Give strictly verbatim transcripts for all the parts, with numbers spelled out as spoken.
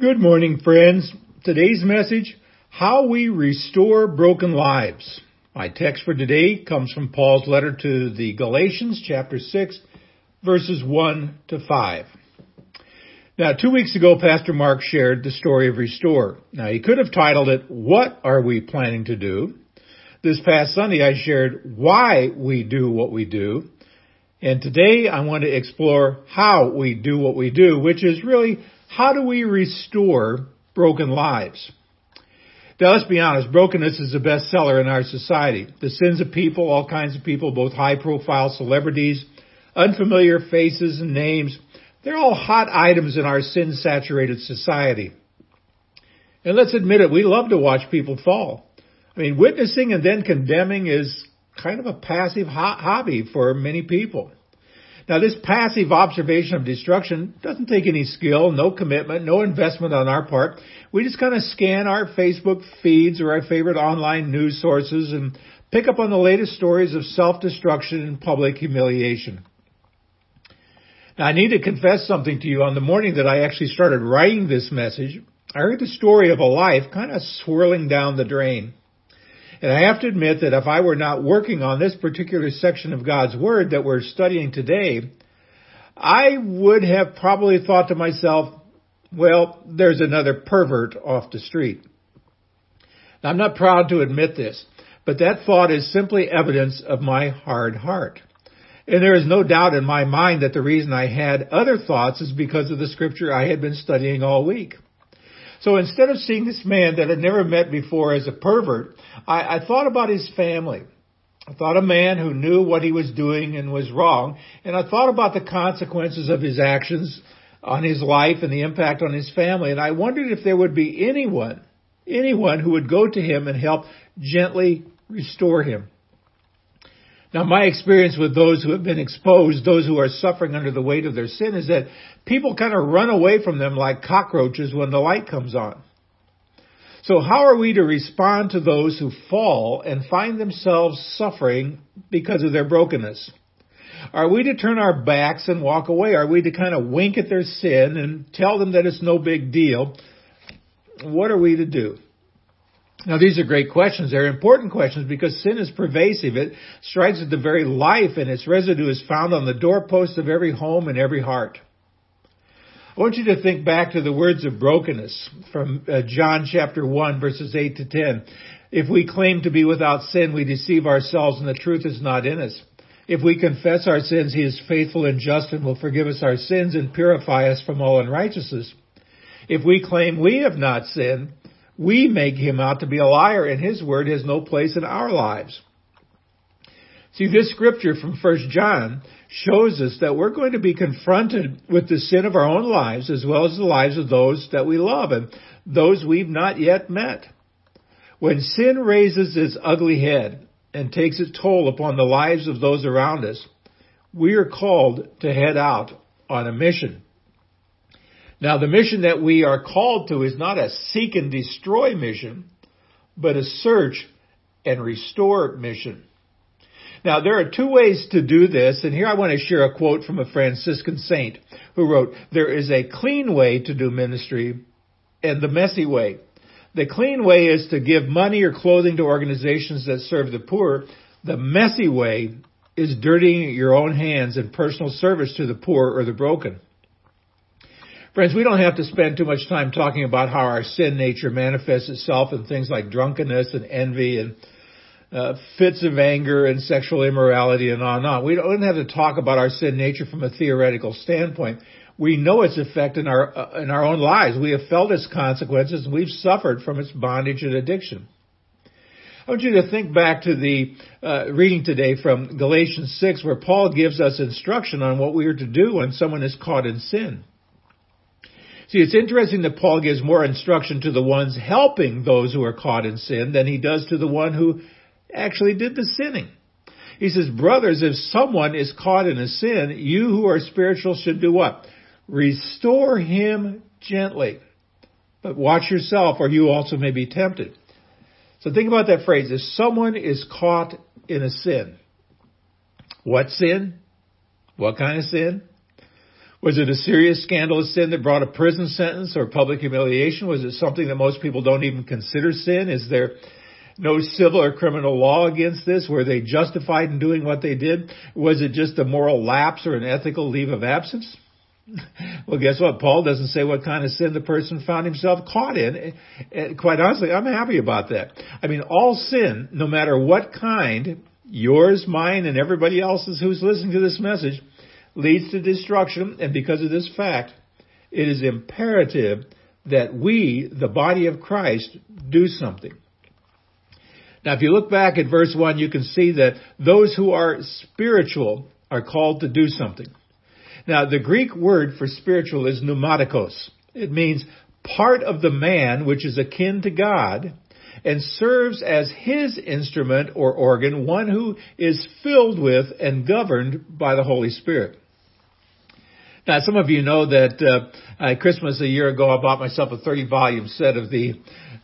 Good morning, friends. Today's message, How We Restore Broken Lives. My text for today comes from Paul's letter to the Galatians, chapter six, verses one to five. Now, two weeks ago, Pastor Mark shared the story of Restore. Now, he could have titled it, What Are We Planning to Do? This past Sunday, I shared why we do what we do. And today, I want to explore how we do what we do, which is really how do we restore broken lives? Now, let's be honest. Brokenness is a bestseller in our society. The sins of people, all kinds of people, both high-profile celebrities, unfamiliar faces and names, they're all hot items in our sin-saturated society. And let's admit it, we love to watch people fall. I mean, witnessing and then condemning is kind of a passive ho- hobby for many people. Now, this passive observation of destruction doesn't take any skill, no commitment, no investment on our part. We just kind of scan our Facebook feeds or our favorite online news sources and pick up on the latest stories of self-destruction and public humiliation. Now, I need to confess something to you. On the morning that I actually started writing this message, I heard the story of a life kind of swirling down the drain. And I have to admit that if I were not working on this particular section of God's Word that we're studying today, I would have probably thought to myself, well, there's another pervert off the street. Now, I'm not proud to admit this, but that thought is simply evidence of my hard heart. And there is no doubt in my mind that the reason I had other thoughts is because of the scripture I had been studying all week. So instead of seeing this man that I'd never met before as a pervert, I, I thought about his family. I thought a man who knew what he was doing and was wrong. And I thought about the consequences of his actions on his life and the impact on his family. And I wondered if there would be anyone, anyone who would go to him and help gently restore him. Now, my experience with those who have been exposed, those who are suffering under the weight of their sin, is that people kind of run away from them like cockroaches when the light comes on. So how are we to respond to those who fall and find themselves suffering because of their brokenness? Are we to turn our backs and walk away? Are we to kind of wink at their sin and tell them that it's no big deal? What are we to do? Now, these are great questions. They're important questions because sin is pervasive. It strikes at the very life, and its residue is found on the doorposts of every home and every heart. I want you to think back to the words of brokenness from uh, John chapter one, verses eight to ten. If we claim to be without sin, we deceive ourselves, and the truth is not in us. If we confess our sins, he is faithful and just and will forgive us our sins and purify us from all unrighteousness. If we claim we have not sinned, we make him out to be a liar, and his word has no place in our lives. See, this scripture from First John shows us that we're going to be confronted with the sin of our own lives as well as the lives of those that we love and those we've not yet met. When sin raises its ugly head and takes its toll upon the lives of those around us, we are called to head out on a mission. Now, the mission that we are called to is not a seek and destroy mission, but a search and restore mission. Now, there are two ways to do this, and here I want to share a quote from a Franciscan saint who wrote, "There is a clean way to do ministry and the messy way. The clean way is to give money or clothing to organizations that serve the poor. The messy way is dirtying your own hands in personal service to the poor or the broken." Friends, we don't have to spend too much time talking about how our sin nature manifests itself in things like drunkenness and envy and uh, fits of anger and sexual immorality and on and on. We don't have to talk about our sin nature from a theoretical standpoint. We know its effect in our uh, in our own lives. We have felt its consequences, and we've suffered from its bondage and addiction. I want you to think back to the uh, reading today from Galatians six, where Paul gives us instruction on what we are to do when someone is caught in sin. See, it's interesting that Paul gives more instruction to the ones helping those who are caught in sin than he does to the one who actually did the sinning. He says, brothers, if someone is caught in a sin, you who are spiritual should do what? Restore him gently. But watch yourself, or you also may be tempted. So think about that phrase. If someone is caught in a sin, what sin? What kind of sin? Was it a serious scandalous sin that brought a prison sentence or public humiliation? Was it something that most people don't even consider sin? Is there no civil or criminal law against this? Were they justified in doing what they did? Was it just a moral lapse or an ethical leave of absence? Well, guess what? Paul doesn't say what kind of sin the person found himself caught in. And quite honestly, I'm happy about that. I mean, all sin, no matter what kind, yours, mine, and everybody else's who's listening to this message, leads to destruction. And because of this fact, it is imperative that we, the body of Christ, do something. Now, if you look back at verse one, you can see that those who are spiritual are called to do something. Now, the Greek word for spiritual is pneumatikos. It means part of the man which is akin to God and serves as his instrument or organ, one who is filled with and governed by the Holy Spirit. Now, some of you know that uh, at Christmas a year ago, I bought myself a thirty-volume set of the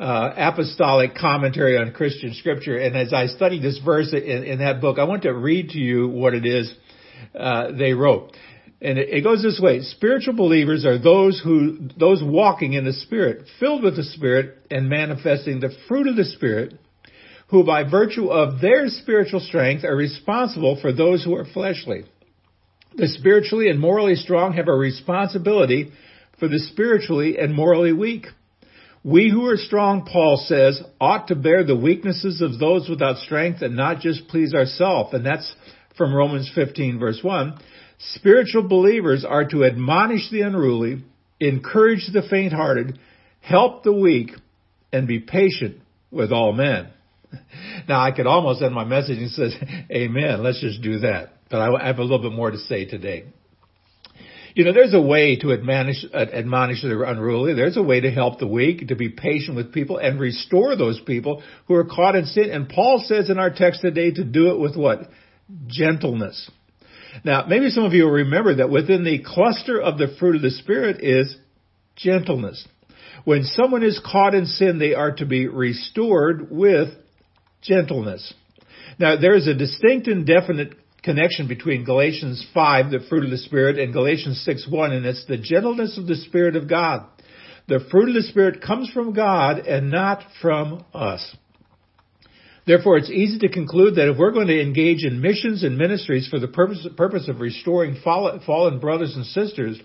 uh, Apostolic Commentary on Christian Scripture. And as I studied this verse in, in that book, I want to read to you what it is uh, they wrote. And it goes this way. Spiritual believers are those who, those walking in the Spirit, filled with the Spirit and manifesting the fruit of the Spirit, who by virtue of their spiritual strength are responsible for those who are fleshly. The spiritually and morally strong have a responsibility for the spiritually and morally weak. We who are strong, Paul says, ought to bear the weaknesses of those without strength and not just please ourselves. And that's from Romans fifteen, verse one. Spiritual believers are to admonish the unruly, encourage the faint-hearted, help the weak, and be patient with all men. Now, I could almost end my message and say, amen, let's just do that. But I have a little bit more to say today. You know, there's a way to admonish, admonish the unruly. There's a way to help the weak, to be patient with people, and restore those people who are caught in sin. And Paul says in our text today to do it with what? Gentleness. Now, maybe some of you will remember that within the cluster of the fruit of the Spirit is gentleness. When someone is caught in sin, they are to be restored with gentleness. Now, there is a distinct and definite connection between Galatians five, the fruit of the Spirit, and Galatians six one, and it's the gentleness of the Spirit of God. The fruit of the Spirit comes from God and not from us. Therefore, it's easy to conclude that if we're going to engage in missions and ministries for the purpose, purpose of restoring fallen brothers and sisters,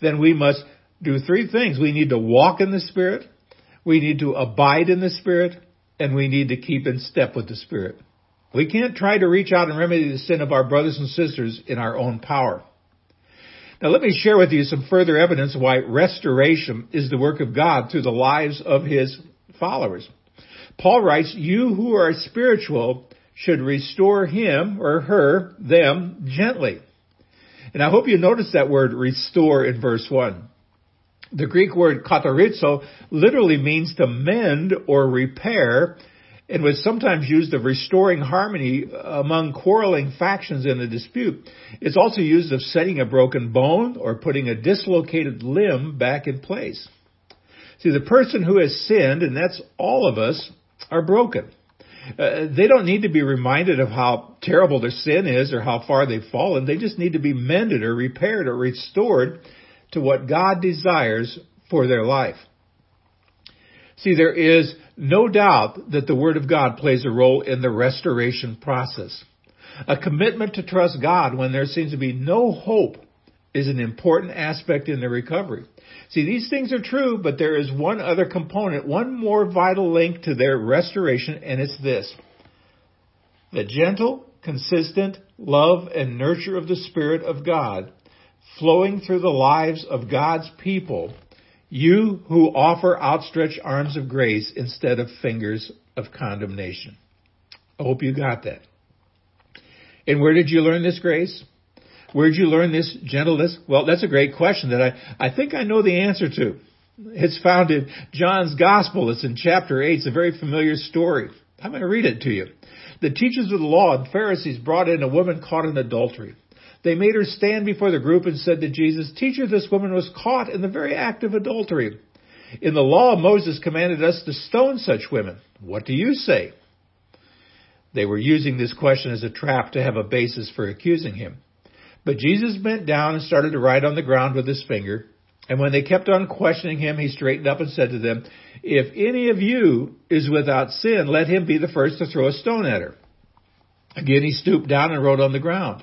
then we must do three things. We need to walk in the Spirit, we need to abide in the Spirit, and we need to keep in step with the Spirit. We can't try to reach out and remedy the sin of our brothers and sisters in our own power. Now, let me share with you some further evidence why restoration is the work of God through the lives of his followers. Paul writes, you who are spiritual should restore him or her, them, gently. And I hope you notice that word restore in verse one. The Greek word kataritzo literally means to mend or repair and was sometimes used of restoring harmony among quarreling factions in a dispute. It's also used of setting a broken bone or putting a dislocated limb back in place. See, the person who has sinned, and that's all of us, are broken. Uh, they don't need to be reminded of how terrible their sin is or how far they've fallen. They just need to be mended or repaired or restored to what God desires for their life. See, there is no doubt that the Word of God plays a role in the restoration process. A commitment to trust God when there seems to be no hope is an important aspect in the recovery. See, these things are true, but there is one other component, one more vital link to their restoration, and it's this. The gentle, consistent love and nurture of the Spirit of God flowing through the lives of God's people, you who offer outstretched arms of grace instead of fingers of condemnation. I hope you got that. And where did you learn this grace? Where did you learn this gentleness? Well, that's a great question that I, I think I know the answer to. It's found in John's Gospel. It's in chapter eight. It's a very familiar story. I'm going to read it to you. The teachers of the law and Pharisees brought in a woman caught in adultery. They made her stand before the group and said to Jesus, "Teacher, this woman was caught in the very act of adultery. In the law, Moses commanded us to stone such women. What do you say?" They were using this question as a trap to have a basis for accusing him. But Jesus bent down and started to write on the ground with his finger. And when they kept on questioning him, he straightened up and said to them, "If any of you is without sin, let him be the first to throw a stone at her." Again, he stooped down and wrote on the ground.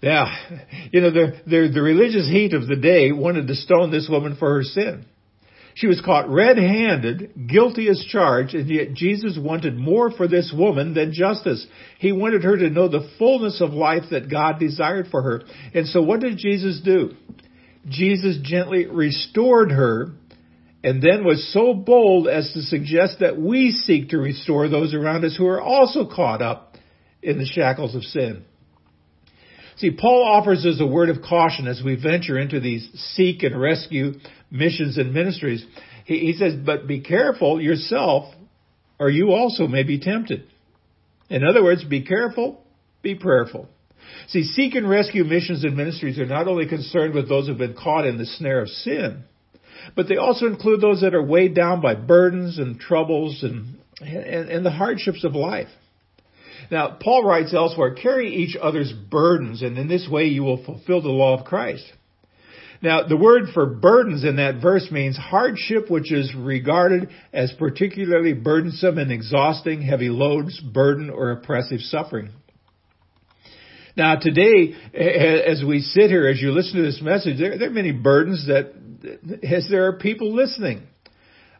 Now, you know, the, the, the religious heat of the day wanted to stone this woman for her sin. She was caught red-handed, guilty as charged, and yet Jesus wanted more for this woman than justice. He wanted her to know the fullness of life that God desired for her. And so what did Jesus do? Jesus gently restored her, and then was so bold as to suggest that we seek to restore those around us who are also caught up in the shackles of sin. See, Paul offers us a word of caution as we venture into these seek and rescue missions and ministries. He, he says, but be careful yourself, or you also may be tempted. In other words, be careful, be prayerful. See, seek and rescue missions and ministries are not only concerned with those who have been caught in the snare of sin, but they also include those that are weighed down by burdens and troubles and, and, and the hardships of life. Now, Paul writes elsewhere, carry each other's burdens, and in this way you will fulfill the law of Christ. Now, the word for burdens in that verse means hardship, which is regarded as particularly burdensome and exhausting, heavy loads, burden, or oppressive suffering. Now, today, as we sit here, as you listen to this message, there, there are many burdens that, as there are people listening.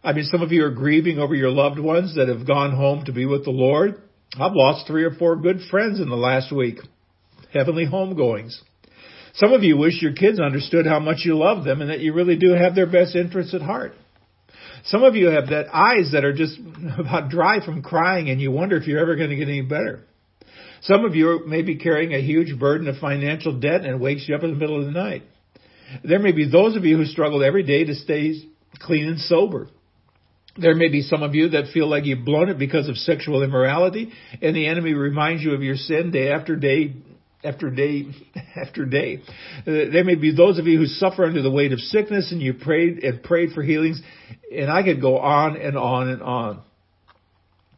I mean, some of you are grieving over your loved ones that have gone home to be with the Lord. I've lost three or four good friends in the last week. Heavenly homegoings. Some of you wish your kids understood how much you love them and that you really do have their best interests at heart. Some of you have that eyes that are just about dry from crying and you wonder if you're ever going to get any better. Some of you may be carrying a huge burden of financial debt and it wakes you up in the middle of the night. There may be those of you who struggle every day to stay clean and sober. There may be some of you that feel like you've blown it because of sexual immorality, and the enemy reminds you of your sin day after day after day after day. There may be those of you who suffer under the weight of sickness, and you prayed and prayed for healings, and I could go on and on and on.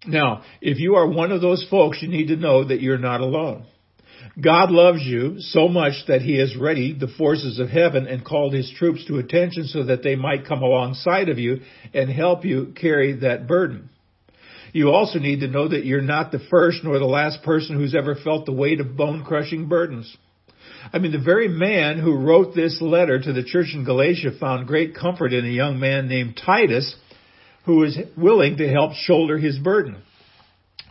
Now, if you are one of those folks, you need to know that you're not alone. God loves you so much that he has readied the forces of heaven and called his troops to attention so that they might come alongside of you and help you carry that burden. You also need to know that you're not the first nor the last person who's ever felt the weight of bone-crushing burdens. I mean, the very man who wrote this letter to the church in Galatia found great comfort in a young man named Titus who was willing to help shoulder his burden.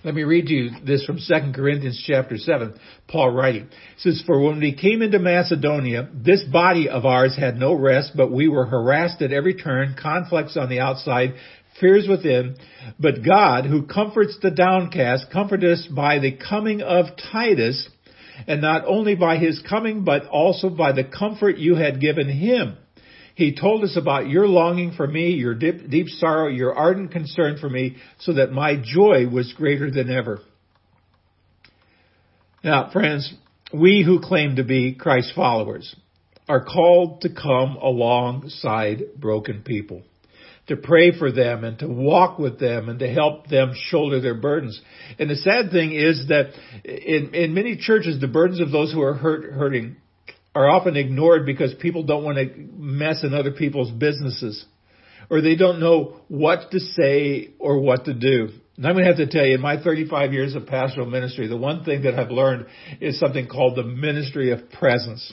Let me read you this from Second Corinthians chapter seven, Paul writing. It says, "For when we came into Macedonia, this body of ours had no rest, but we were harassed at every turn, conflicts on the outside, fears within. But God, who comforts the downcast, comforted us by the coming of Titus, and not only by his coming, but also by the comfort you had given him. He told us about your longing for me, your deep, deep sorrow, your ardent concern for me, so that my joy was greater than ever." Now, friends, we who claim to be Christ followers are called to come alongside broken people, to pray for them and to walk with them and to help them shoulder their burdens. And the sad thing is that in, in many churches, the burdens of those who are hurt, hurting are often ignored because people don't want to mess in other people's businesses, or they don't know what to say or what to do. And I'm going to have to tell you, in my thirty-five years of pastoral ministry, the one thing that I've learned is something called the ministry of presence.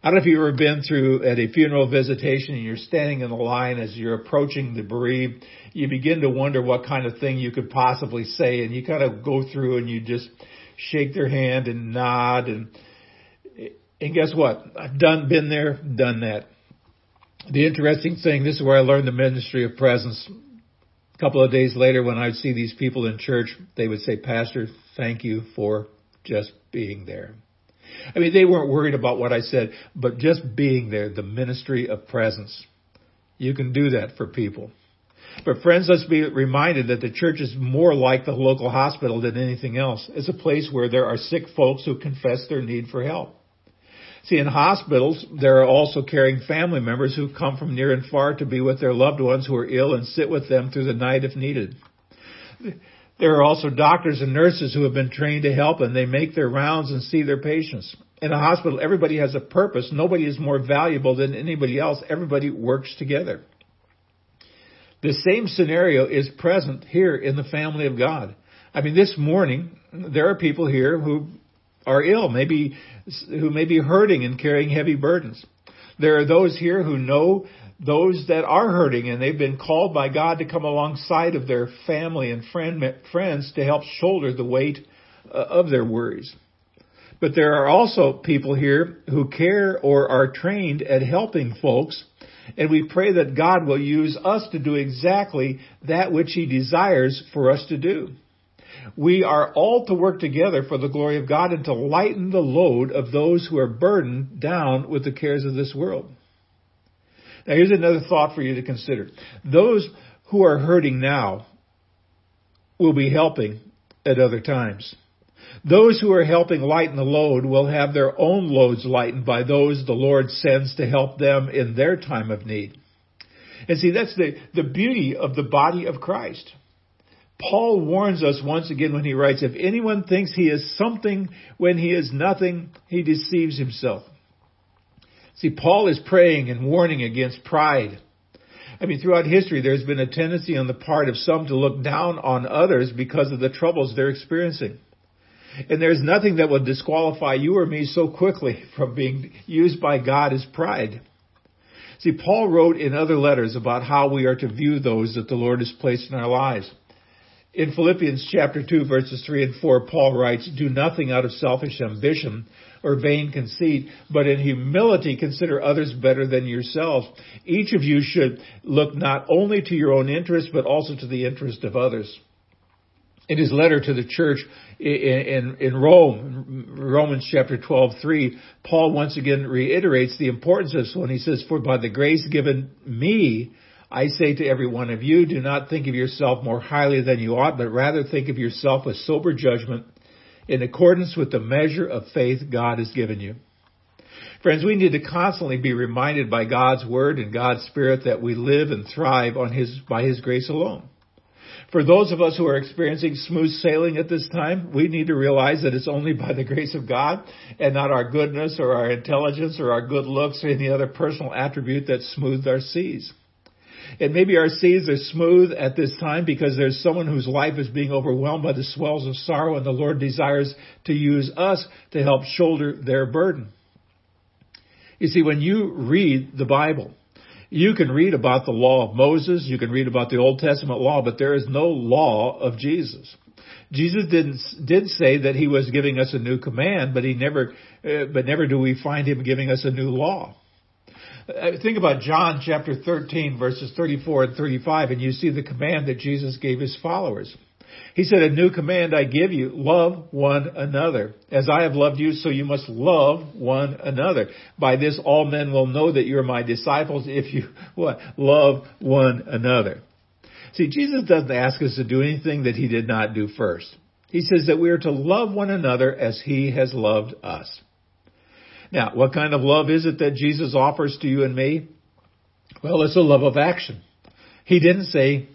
I don't know if you've ever been through at a funeral visitation and you're standing in the line as you're approaching the bereaved. You begin to wonder what kind of thing you could possibly say, and you kind of go through and you just shake their hand and nod and And guess what? I've done, been there, done that. The interesting thing, this is where I learned the ministry of presence. A couple of days later, when I would see these people in church, they would say, "Pastor, thank you for just being there." I mean, they weren't worried about what I said, but just being there, the ministry of presence. You can do that for people. But friends, let's be reminded that the church is more like the local hospital than anything else. It's a place where there are sick folks who confess their need for help. See, in hospitals, there are also caring family members who come from near and far to be with their loved ones who are ill and sit with them through the night if needed. There are also doctors and nurses who have been trained to help, and they make their rounds and see their patients. In a hospital, everybody has a purpose. Nobody is more valuable than anybody else. Everybody works together. The same scenario is present here in the family of God. I mean, this morning, there are people here who are ill, maybe who may be hurting and carrying heavy burdens. There are those here who know those that are hurting, and they've been called by God to come alongside of their family and friend, friends to help shoulder the weight of their worries. But there are also people here who care or are trained at helping folks, and we pray that God will use us to do exactly that which He desires for us to do. We are all to work together for the glory of God and to lighten the load of those who are burdened down with the cares of this world. Now, here's another thought for you to consider. Those who are hurting now will be helping at other times. Those who are helping lighten the load will have their own loads lightened by those the Lord sends to help them in their time of need. And see, that's the, the beauty of the body of Christ. Paul warns us once again when he writes, if anyone thinks he is something when he is nothing, he deceives himself. See, Paul is praying and warning against pride. I mean, throughout history, there's been a tendency on the part of some to look down on others because of the troubles they're experiencing. And there's nothing that will disqualify you or me so quickly from being used by God as pride. See, Paul wrote in other letters about how we are to view those that the Lord has placed in our lives. In Philippians chapter two, verses three and four, Paul writes, do nothing out of selfish ambition or vain conceit, but in humility consider others better than yourselves. Each of you should look not only to your own interest, but also to the interest of others. In his letter to the church in, in, in Rome, Romans chapter twelve, three, Paul once again reiterates the importance of this when he says, for by the grace given me, I say to every one of you, do not think of yourself more highly than you ought, but rather think of yourself with sober judgment in accordance with the measure of faith God has given you. Friends, we need to constantly be reminded by God's word and God's spirit that we live and thrive on His by His grace alone. For those of us who are experiencing smooth sailing at this time, we need to realize that it's only by the grace of God and not our goodness or our intelligence or our good looks or any other personal attribute that smoothed our seas. And maybe our seas are smooth at this time because there's someone whose life is being overwhelmed by the swells of sorrow, and the Lord desires to use us to help shoulder their burden. You see, when you read the Bible, you can read about the law of Moses, you can read about the Old Testament law, but there is no law of Jesus. Jesus didn't, did say that He was giving us a new command, but he never, uh, but never do we find Him giving us a new law. Think about John chapter thirteen, verses thirty-four and thirty-five, and you see the command that Jesus gave His followers. He said, a new command I give you, love one another. As I have loved you, so you must love one another. By this all men will know that you are my disciples if you what? Love one another. See, Jesus doesn't ask us to do anything that He did not do first. He says that we are to love one another as He has loved us. Now, what kind of love is it that Jesus offers to you and me? Well, it's a love of action. He didn't say,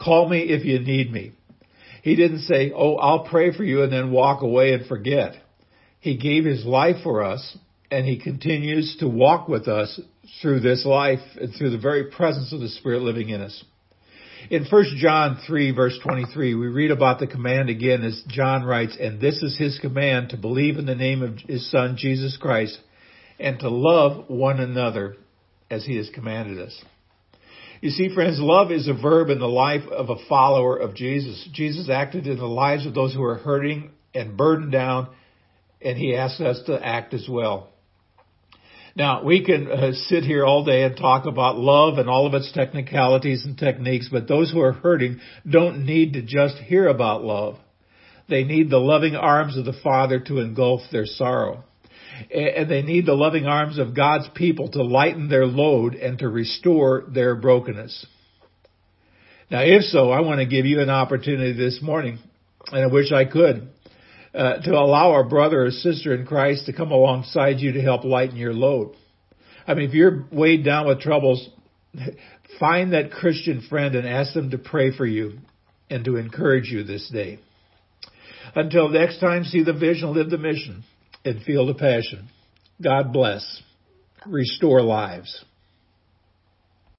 call me if you need me. He didn't say, oh, I'll pray for you and then walk away and forget. He gave His life for us, and He continues to walk with us through this life and through the very presence of the Spirit living in us. In First John three, verse twenty-three, we read about the command again as John writes, and this is His command, to believe in the name of His Son, Jesus Christ, and to love one another as He has commanded us. You see, friends, love is a verb in the life of a follower of Jesus. Jesus acted in the lives of those who are hurting and burdened down, and He asks us to act as well. Now, we can uh, sit here all day and talk about love and all of its technicalities and techniques, but those who are hurting don't need to just hear about love. They need the loving arms of the Father to engulf their sorrow. and they need the loving arms of God's people to lighten their load and to restore their brokenness. Now, if so, I want to give you an opportunity this morning, and I wish I could, uh, to allow a brother or sister in Christ to come alongside you to help lighten your load. I mean, if you're weighed down with troubles, find that Christian friend and ask them to pray for you and to encourage you this day. Until next time, see the vision, live the mission, and feel the passion. God bless. Restore lives.